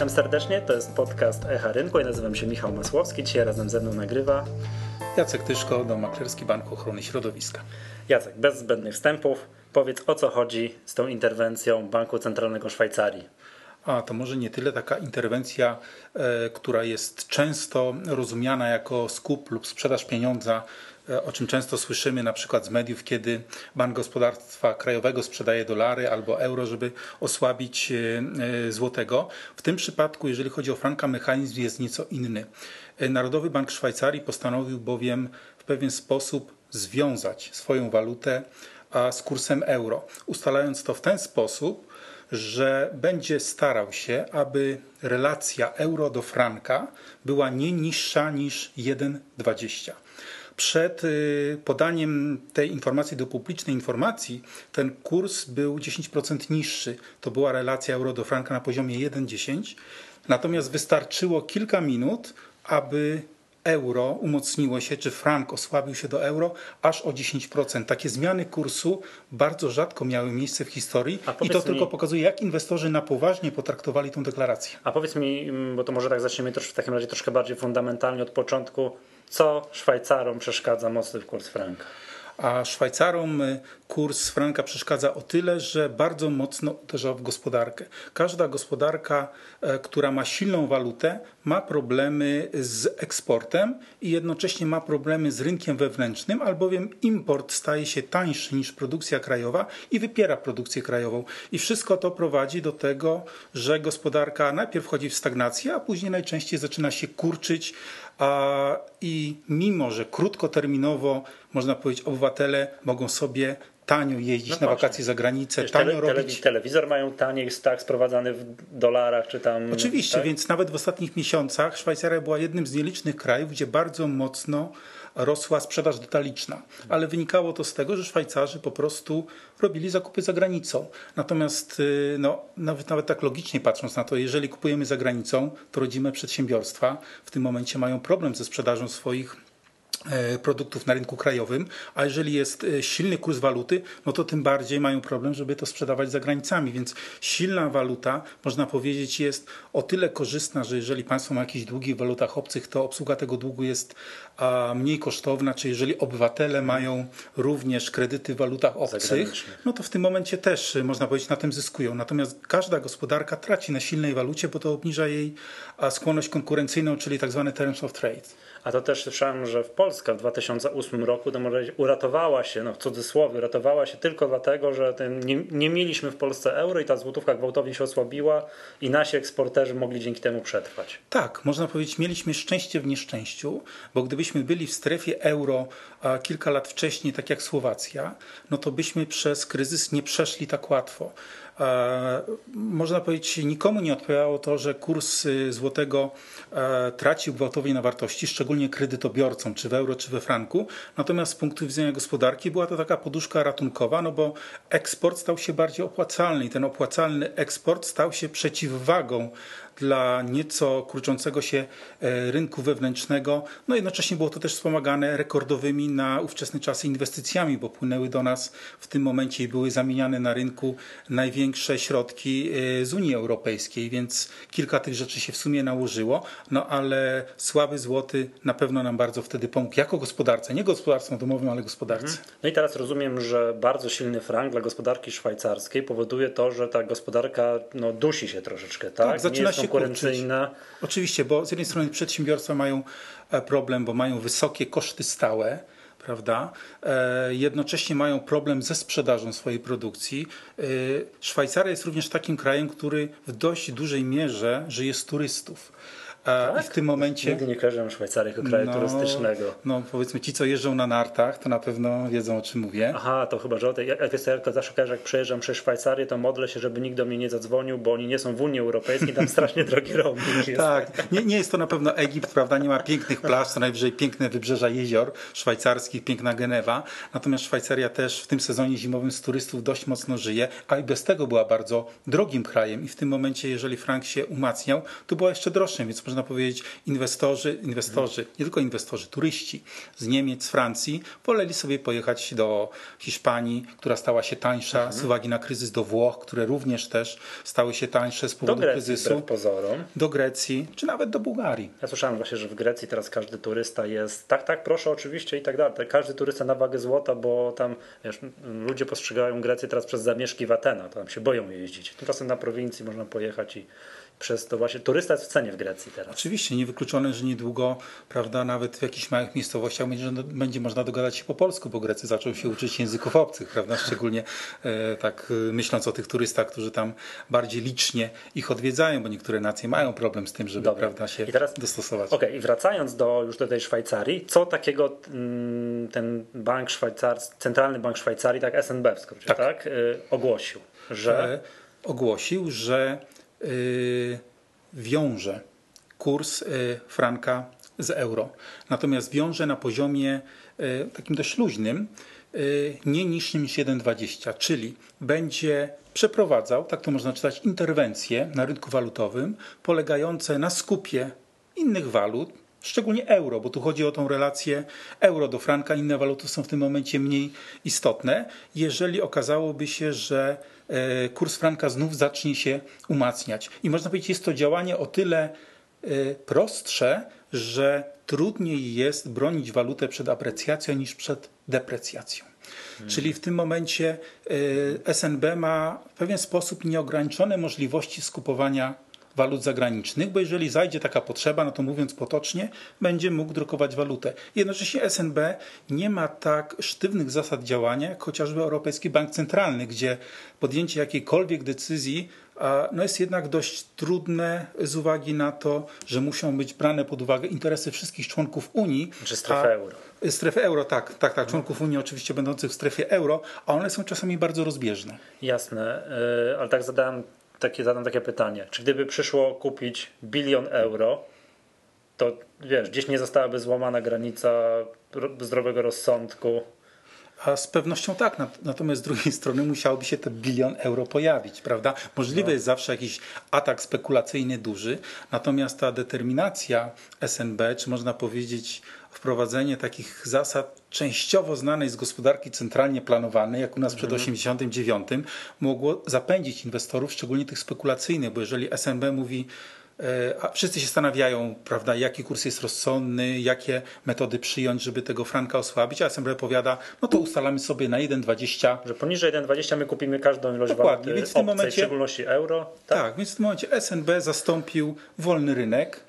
Witam serdecznie, to jest podcast Echa Rynku. Ja nazywam się Michał Masłowski, dzisiaj razem ze mną nagrywa Jacek Tyszko, Dom maklerski Banku Ochrony Środowiska. Jacek, bez zbędnych wstępów, powiedz, o co chodzi z tą interwencją Banku Centralnego Szwajcarii. A to może nie tyle taka interwencja, która jest często rozumiana jako skup lub sprzedaż pieniądza, o czym często słyszymy na przykład z mediów, kiedy Bank Gospodarstwa Krajowego sprzedaje dolary albo euro, żeby osłabić złotego. W tym przypadku, jeżeli chodzi o franka, mechanizm jest nieco inny. Narodowy Bank Szwajcarii postanowił bowiem w pewien sposób związać swoją walutę z kursem euro, ustalając to w ten sposób, że będzie starał się, aby relacja euro do franka była nie niższa niż 1,20. Przed podaniem tej informacji do publicznej informacji ten kurs był 10% niższy. To była relacja euro do franka na poziomie 1,10. Natomiast wystarczyło kilka minut, aby euro umocniło się, czy frank osłabił się do euro aż o 10%. Takie zmiany kursu bardzo rzadko miały miejsce w historii i to tylko pokazuje, jak inwestorzy na poważnie potraktowali tę deklarację. A powiedz mi, bo to może tak zaczniemy w takim razie troszkę bardziej fundamentalnie od początku, co Szwajcarom przeszkadza mocny kurs franka? A Szwajcarom kurs franka przeszkadza o tyle, że bardzo mocno uderza w gospodarkę. Każda gospodarka, która ma silną walutę, ma problemy z eksportem i jednocześnie ma problemy z rynkiem wewnętrznym, albowiem import staje się tańszy niż produkcja krajowa i wypiera produkcję krajową. I wszystko to prowadzi do tego, że gospodarka najpierw wchodzi w stagnację, a później najczęściej zaczyna się kurczyć. I mimo że krótkoterminowo, można powiedzieć, obywatele mogą sobie tanio jeździć na wakacje za granicę, tanio robić. Telewizor mają taniej, jest tak sprowadzany w dolarach czy tam. Oczywiście, tak? Więc nawet w ostatnich miesiącach Szwajcaria była jednym z nielicznych krajów, gdzie bardzo mocno rosła sprzedaż detaliczna. Ale wynikało to z tego, że Szwajcarzy po prostu robili zakupy za granicą. Natomiast nawet tak logicznie patrząc na to, jeżeli kupujemy za granicą, to rodzime przedsiębiorstwa w tym momencie mają problem ze sprzedażą swoich produktów na rynku krajowym, a jeżeli jest silny kurs waluty, no to tym bardziej mają problem, żeby to sprzedawać za granicami, więc silna waluta, można powiedzieć, jest o tyle korzystna, że jeżeli państwo ma jakieś długi w walutach obcych, to obsługa tego długu jest mniej kosztowna, czy jeżeli obywatele mają również kredyty w walutach obcych, no to w tym momencie też, można powiedzieć, na tym zyskują. Natomiast każda gospodarka traci na silnej walucie, bo to obniża jej skłonność konkurencyjną, czyli tak zwane terms of trade. A to też słyszałem, że Polska w 2008 roku uratowała się, w cudzysłowie, uratowała się tylko dlatego, że nie mieliśmy w Polsce euro i ta złotówka gwałtownie się osłabiła i nasi eksporterzy mogli dzięki temu przetrwać. Tak, można powiedzieć, mieliśmy szczęście w nieszczęściu, bo gdybyśmy byli w strefie euro kilka lat wcześniej, tak jak Słowacja, no to byśmy przez kryzys nie przeszli tak łatwo. Można powiedzieć, nikomu nie odpowiadało to, że kurs złotego tracił gwałtownie na wartości, szczególnie kredytobiorcom, czy w euro, czy we franku. Natomiast z punktu widzenia gospodarki była to taka poduszka ratunkowa, bo eksport stał się bardziej opłacalny i ten opłacalny eksport stał się przeciwwagą dla nieco kurczącego się rynku wewnętrznego. Jednocześnie było to też wspomagane rekordowymi na ówczesne czasy inwestycjami, bo płynęły do nas w tym momencie i były zamieniane na rynku największe środki z Unii Europejskiej, więc kilka tych rzeczy się w sumie nałożyło, ale słaby złoty na pewno nam bardzo wtedy pomógł jako gospodarce, nie gospodarstwom domowym, ale gospodarce. I teraz rozumiem, że bardzo silny frank dla gospodarki szwajcarskiej powoduje to, że ta gospodarka dusi się troszeczkę, tak? Zaczyna się konkurencyjna. Oczywiście, bo z jednej strony przedsiębiorstwa mają problem, bo mają wysokie koszty stałe, prawda? Jednocześnie mają problem ze sprzedażą swojej produkcji. Szwajcaria jest również takim krajem, który w dość dużej mierze żyje z turystów. Tak? I w tym momencie nigdy nie kojarzę Szwajcarii jako kraju turystycznego. Powiedzmy, ci co jeżdżą na nartach, to na pewno wiedzą, o czym mówię. Aha, to chyba, że o tej. Ja zawsze kojarzę, jak przejeżdżam przez Szwajcarię, to modlę się, żeby nikt do mnie nie zadzwonił, bo oni nie są w Unii Europejskiej, tam strasznie drogi roaming jest. Tak, nie jest to na pewno Egipt, prawda, nie ma pięknych plaż, co najwyżej piękne wybrzeża jezior szwajcarskich, piękna Genewa. Natomiast Szwajcaria też w tym sezonie zimowym z turystów dość mocno żyje, a i bez tego była bardzo drogim krajem i w tym momencie, jeżeli frank się umacniał, to była jeszcze droższym, więc można powiedzieć, inwestorzy, nie tylko inwestorzy, turyści z Niemiec, Francji woleli sobie pojechać do Hiszpanii, która stała się tańsza z uwagi na kryzys, do Włoch, które również też stały się tańsze z powodu kryzysu, do Grecji, czy nawet do Bułgarii. Ja słyszałem właśnie, że w Grecji teraz każdy turysta jest, tak, proszę oczywiście i tak dalej, każdy turysta na wagę złota, bo tam wiesz, ludzie postrzegają Grecję teraz przez zamieszki w Atenach, tam się boją jeździć. Tymczasem na prowincji można pojechać i przez to właśnie turysta jest w cenie w Grecji teraz. Oczywiście, niewykluczone, że niedługo, prawda, nawet w jakichś małych miejscowościach będzie można dogadać się po polsku, bo Grecy zaczną się uczyć języków obcych, prawda, szczególnie tak myśląc o tych turystach, którzy tam bardziej licznie ich odwiedzają, bo niektóre nacje mają problem z tym, żeby się dostosować. Okej, i wracając już do tej Szwajcarii, co takiego ten bank szwajcarski, Centralny Bank Szwajcarii, tak SNB w skrócie, tak? Ogłosił, że... Ogłosił, że wiąże kurs franka z euro. Natomiast wiąże na poziomie takim dość luźnym, nie niższym niż 1,20, czyli będzie przeprowadzał, tak to można czytać, interwencje na rynku walutowym polegające na skupie innych walut, szczególnie euro, bo tu chodzi o tą relację euro do franka, inne waluty są w tym momencie mniej istotne. Jeżeli okazałoby się, że kurs franka znów zacznie się umacniać. I można powiedzieć, jest to działanie o tyle prostsze, że trudniej jest bronić walutę przed aprecjacją niż przed deprecjacją. Czyli w tym momencie SNB ma w pewien sposób nieograniczone możliwości skupowania walut zagranicznych, bo jeżeli zajdzie taka potrzeba, no to mówiąc potocznie, będzie mógł drukować walutę. Jednocześnie SNB nie ma tak sztywnych zasad działania, jak chociażby Europejski Bank Centralny, gdzie podjęcie jakiejkolwiek decyzji jest jednak dość trudne z uwagi na to, że muszą być brane pod uwagę interesy wszystkich członków Unii. Czy strefy euro. Strefy euro, tak. Członków Unii oczywiście będących w strefie euro, a one są czasami bardzo rozbieżne. Jasne, ale tak zadam takie pytanie. Czy gdyby przyszło kupić 1 bilion euro, to wiesz, gdzieś nie zostałaby złamana granica zdrowego rozsądku? A z pewnością tak, natomiast z drugiej strony musiałoby się te 1 bilion euro pojawić, prawda? Możliwy jest zawsze jakiś atak spekulacyjny duży, natomiast ta determinacja SNB, czy można powiedzieć wprowadzenie takich zasad częściowo znanej z gospodarki centralnie planowanej, jak u nas przed 89, mogło zapędzić inwestorów, szczególnie tych spekulacyjnych, bo jeżeli SNB mówi, a wszyscy się zastanawiają, prawda, jaki kurs jest rozsądny, jakie metody przyjąć, żeby tego franka osłabić, a SNB powiada, no to ustalamy sobie na 1,20. Że poniżej 1,20 my kupimy każdą ilość waluty więc w tym momencie, w szczególności euro. Tak, więc w tym momencie SNB zastąpił wolny rynek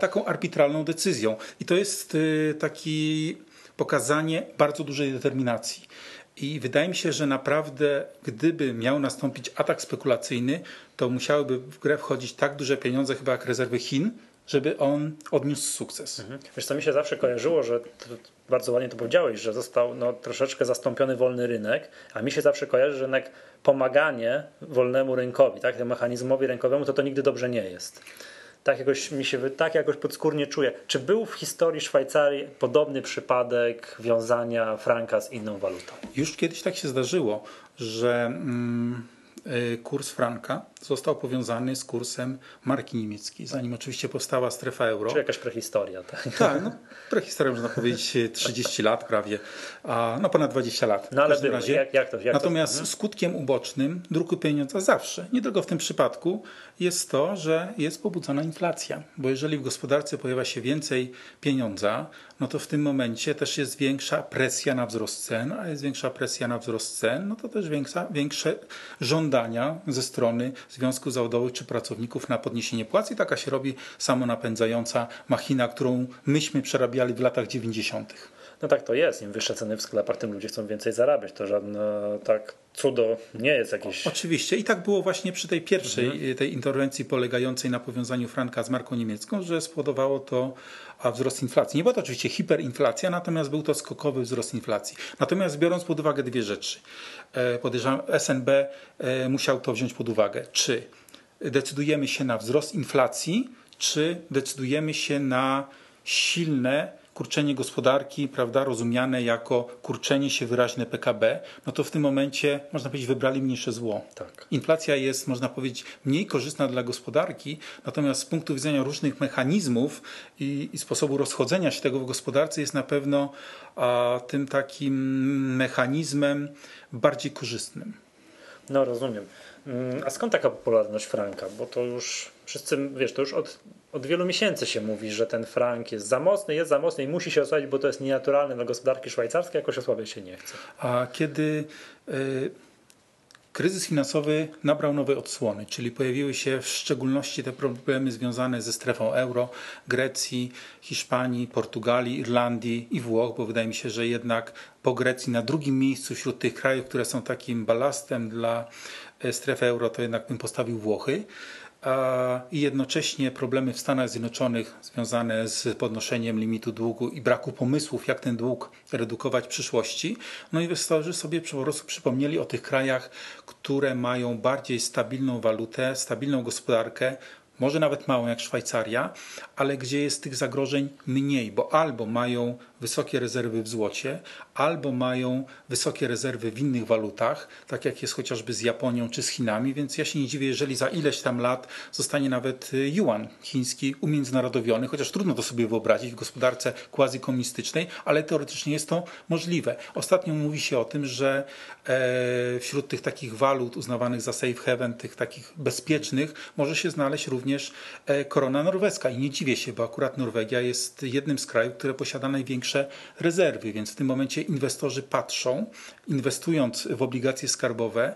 taką arbitralną decyzją. I to jest taki pokazanie bardzo dużej determinacji. I wydaje mi się, że naprawdę gdyby miał nastąpić atak spekulacyjny, to musiałyby w grę wchodzić tak duże pieniądze chyba jak rezerwy Chin, żeby on odniósł sukces. Wiesz co, mi się zawsze kojarzyło, że bardzo ładnie to powiedziałeś, że został troszeczkę zastąpiony wolny rynek, a mi się zawsze kojarzy, że jednak pomaganie wolnemu rynkowi, tak, mechanizmowi rynkowemu, to nigdy dobrze nie jest. Tak jakoś podskórnie czuję. Czy był w historii Szwajcarii podobny przypadek wiązania franka z inną walutą? Już kiedyś tak się zdarzyło, że kurs franka został powiązany z kursem marki niemieckiej, zanim oczywiście powstała strefa euro. Czyli jakaś prehistoria. Tak, prehistoria można powiedzieć 30 lat prawie, ponad 20 lat. No ale było, jak natomiast to? Skutkiem ubocznym druku pieniądza zawsze, nie tylko w tym przypadku, jest to, że jest pobudzana inflacja, bo jeżeli w gospodarce pojawia się więcej pieniądza, no to w tym momencie też jest większa presja na wzrost cen, a jest większa presja na wzrost cen, no to też większe żądania ze strony związków zawodowych czy pracowników na podniesienie płac i taka się robi samonapędzająca machina, którą myśmy przerabiali w latach 90. No tak to jest, im wyższe ceny w sklepach, tym ludzie chcą więcej zarabiać, to żadne tak cudo nie jest jakieś... Oczywiście i tak było właśnie przy tej pierwszej tej interwencji polegającej na powiązaniu franka z marką niemiecką, że spowodowało to wzrost inflacji. Nie była to oczywiście hiperinflacja, natomiast był to skokowy wzrost inflacji. Natomiast biorąc pod uwagę dwie rzeczy, podejrzewam, SNB musiał to wziąć pod uwagę, czy decydujemy się na wzrost inflacji, czy decydujemy się na silne kurczenie gospodarki, prawda, rozumiane jako kurczenie się wyraźne PKB, no to w tym momencie, można powiedzieć, wybrali mniejsze zło. Tak. Inflacja jest, można powiedzieć, mniej korzystna dla gospodarki, natomiast z punktu widzenia różnych mechanizmów i sposobu rozchodzenia się tego w gospodarce jest na pewno tym takim mechanizmem bardziej korzystnym. No rozumiem. A skąd taka popularność franka? Bo to już wszyscy, wiesz, to już od wielu miesięcy się mówi, że ten frank jest za mocny i musi się osłabić, bo to jest nienaturalne dla gospodarki szwajcarskiej, jakoś osłabiać się nie chce. A kiedy kryzys finansowy nabrał nowej odsłony, czyli pojawiły się w szczególności te problemy związane ze strefą euro, Grecji, Hiszpanii, Portugalii, Irlandii i Włoch, bo wydaje mi się, że jednak po Grecji na drugim miejscu wśród tych krajów, które są takim balastem dla strefy euro, to jednak bym postawił Włochy. I jednocześnie problemy w Stanach Zjednoczonych związane z podnoszeniem limitu długu i braku pomysłów, jak ten dług redukować w przyszłości. No i inwestorzy sobie po prostu przypomnieli o tych krajach, które mają bardziej stabilną walutę, stabilną gospodarkę, może nawet małą jak Szwajcaria, ale gdzie jest tych zagrożeń mniej, bo albo mają wysokie rezerwy w złocie, albo mają wysokie rezerwy w innych walutach, tak jak jest chociażby z Japonią czy z Chinami, więc ja się nie dziwię, jeżeli za ileś tam lat zostanie nawet juan chiński umiędzynarodowiony, chociaż trudno to sobie wyobrazić w gospodarce quasi-komunistycznej, ale teoretycznie jest to możliwe. Ostatnio mówi się o tym, że wśród tych takich walut uznawanych za safe haven, tych takich bezpiecznych, może się znaleźć również korona norweska i nie dziwię się, bo akurat Norwegia jest jednym z krajów, które posiada największe rezerwy, więc w tym momencie inwestorzy patrzą, inwestując w obligacje skarbowe,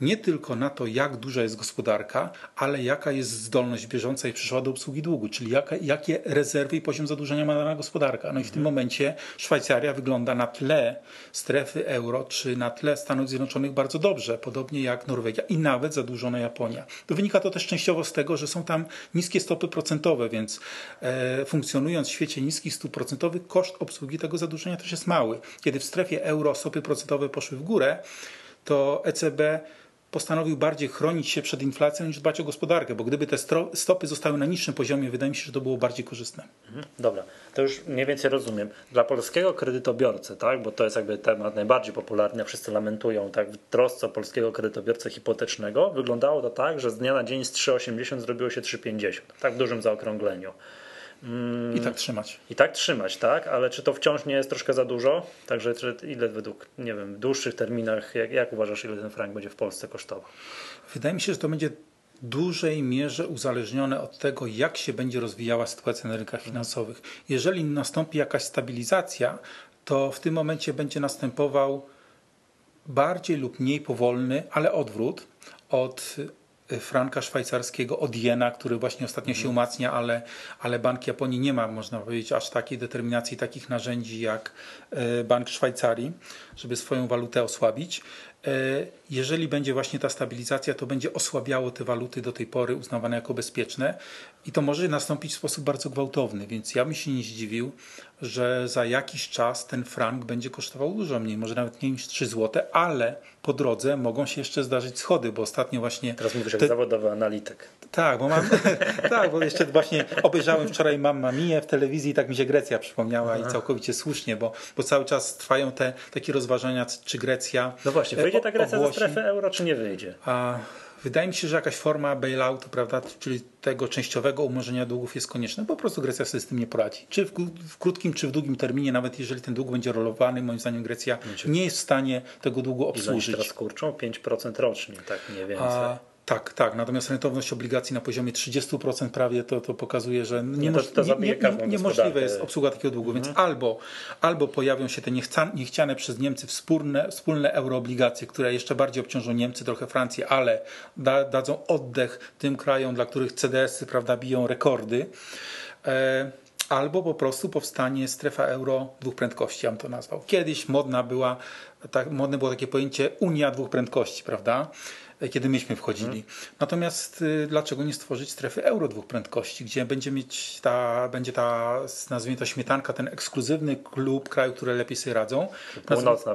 nie tylko na to, jak duża jest gospodarka, ale jaka jest zdolność bieżąca i przyszła do obsługi długu, czyli jakie rezerwy i poziom zadłużenia ma dana gospodarka. No i w tym momencie Szwajcaria wygląda na tle strefy euro czy na tle Stanów Zjednoczonych bardzo dobrze, podobnie jak Norwegia i nawet zadłużona Japonia. To wynika to też częściowo z tego, że są tam niskie stopy procentowe, więc funkcjonując w świecie niskich stóp procentowych, koszt obsługi tego zadłużenia też jest mały. Kiedy w strefie euro stopy procentowe poszły w górę, to ECB postanowił bardziej chronić się przed inflacją niż dbać o gospodarkę, bo gdyby te stopy zostały na niższym poziomie, wydaje mi się, że to było bardziej korzystne. Dobra, to już mniej więcej rozumiem. Dla polskiego kredytobiorcy, tak, bo to jest jakby temat najbardziej popularny, wszyscy lamentują, tak, w trosce polskiego kredytobiorcy hipotecznego, wyglądało to tak, że z dnia na dzień z 3,80 zrobiło się 3,50, tak w dużym zaokrągleniu. I tak trzymać. I tak trzymać, tak, ale czy to wciąż nie jest troszkę za dużo? Także ile według, nie wiem, w dłuższych terminach, jak uważasz, ile ten frank będzie w Polsce kosztował? Wydaje mi się, że to będzie w dużej mierze uzależnione od tego, jak się będzie rozwijała sytuacja na rynkach finansowych. Jeżeli nastąpi jakaś stabilizacja, to w tym momencie będzie następował bardziej lub mniej powolny, ale odwrót od franka szwajcarskiego, od jena, który właśnie ostatnio się umacnia, ale Bank Japonii nie ma, można powiedzieć, aż takiej determinacji, takich narzędzi jak Bank Szwajcarii, żeby swoją walutę osłabić. Jeżeli będzie właśnie ta stabilizacja, to będzie osłabiało te waluty do tej pory uznawane jako bezpieczne i to może nastąpić w sposób bardzo gwałtowny, więc ja bym się nie zdziwił, że za jakiś czas ten frank będzie kosztował dużo mniej, może nawet mniej niż 3 zł, ale po drodze mogą się jeszcze zdarzyć schody, bo ostatnio właśnie... Teraz mówisz jak zawodowy analityk. Tak, bo mam, tak, bo jeszcze właśnie obejrzałem wczoraj Mamma Mia w telewizji i tak mi się Grecja przypomniała. Aha. I całkowicie słusznie, bo cały czas trwają te takie rozważania, czy Grecja... No właśnie, wyjdzie ta Grecja ze strefy euro, czy nie wyjdzie? Wydaje mi się, że jakaś forma bailoutu, prawda, czyli tego częściowego umorzenia długów jest konieczne. Po prostu Grecja sobie z tym nie poradzi. Czy w krótkim, czy w długim terminie, nawet jeżeli ten dług będzie rolowany, moim zdaniem Grecja nie jest w stanie tego długu obsłużyć. Teraz kurczą 5% rocznie, tak mniej więcej. Tak. Natomiast rentowność obligacji na poziomie 30% prawie to pokazuje, że niemożliwe jest obsługa takiego długu. Więc albo pojawią się te niechciane przez Niemcy wspólne euroobligacje, które jeszcze bardziej obciążą Niemcy, trochę Francję, ale dadzą oddech tym krajom, dla których CDS-y, prawda, biją rekordy. Albo po prostu powstanie strefa euro dwóch prędkości, ja bym to nazwał. Kiedyś modne było takie pojęcie Unia dwóch prędkości, prawda? Kiedy myśmy wchodzili. Natomiast dlaczego nie stworzyć strefy euro dwóch prędkości, gdzie będzie ta, nazwijmy to, śmietanka, ten ekskluzywny klub krajów, które lepiej sobie radzą.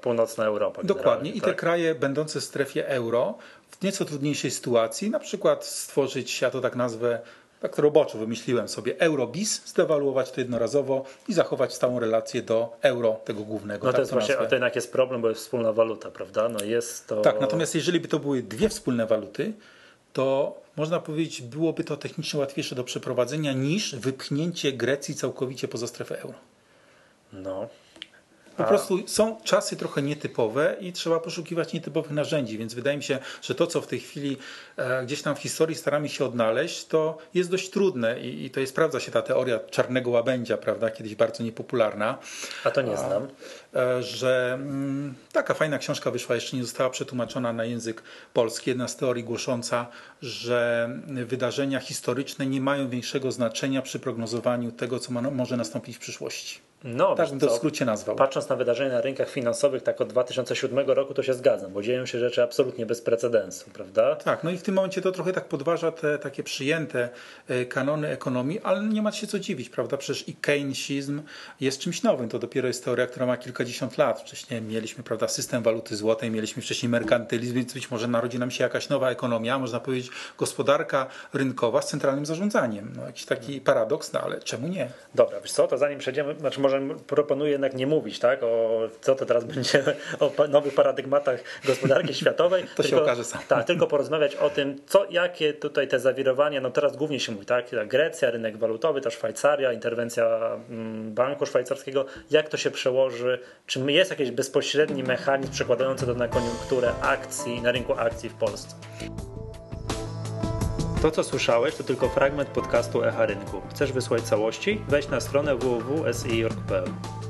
Północna Europa. Dokładnie. I tak. Te kraje będące w strefie euro w nieco trudniejszej sytuacji, na przykład stworzyć, ja to tak nazwę, tak roboczo wymyśliłem sobie EuroBIS, zdewaluować to jednorazowo i zachować stałą relację do euro, tego głównego. No to jest właśnie, to jednak jest problem, bo jest wspólna waluta, prawda? No jest to... Tak, natomiast jeżeli by to były dwie wspólne waluty, to można powiedzieć, byłoby to technicznie łatwiejsze do przeprowadzenia niż wypchnięcie Grecji całkowicie poza strefę euro. No. Po prostu są czasy trochę nietypowe i trzeba poszukiwać nietypowych narzędzi, więc wydaje mi się, że to, co w tej chwili gdzieś tam w historii staramy się odnaleźć, to jest dość trudne i to jest, sprawdza się ta teoria czarnego łabędzia, prawda, kiedyś bardzo niepopularna. A to nie znam. Że taka fajna książka wyszła, jeszcze nie została przetłumaczona na język polski, jedna z teorii głosząca, że wydarzenia historyczne nie mają większego znaczenia przy prognozowaniu tego, co może nastąpić w przyszłości. No, tak bym to w skrócie nazwał. Patrząc na wydarzenia na rynkach finansowych tak od 2007 roku, to się zgadzam, bo dzieją się rzeczy absolutnie bez precedensu, prawda? Tak, no i w tym momencie to trochę tak podważa te takie przyjęte kanony ekonomii, ale nie ma się co dziwić, prawda? Przecież i keynesizm jest czymś nowym, to dopiero jest teoria, która ma kilkadziesiąt lat. Wcześniej mieliśmy, prawda, system waluty złotej, mieliśmy wcześniej merkantylizm, więc być może narodzi nam się jakaś nowa ekonomia, można powiedzieć gospodarka rynkowa z centralnym zarządzaniem. No, jakiś taki paradoks, no ale czemu nie? Dobra, wiesz co, to zanim przejdziemy, znaczy może proponuję jednak nie mówić, tak, o co to teraz będzie, o nowych paradygmatach gospodarki światowej. To tylko się okaże sam. Tak, tylko porozmawiać o tym, jakie tutaj te zawirowania, no teraz głównie się mówi, tak, Grecja, rynek walutowy, ta Szwajcaria, interwencja banku szwajcarskiego, jak to się przełoży, czy jest jakiś bezpośredni mechanizm przekładający to na koniunkturę akcji, na rynku akcji w Polsce. To, co słyszałeś, to tylko fragment podcastu Echa Rynku. Chcesz wysłuchać całości? Wejdź na stronę www.si.pl.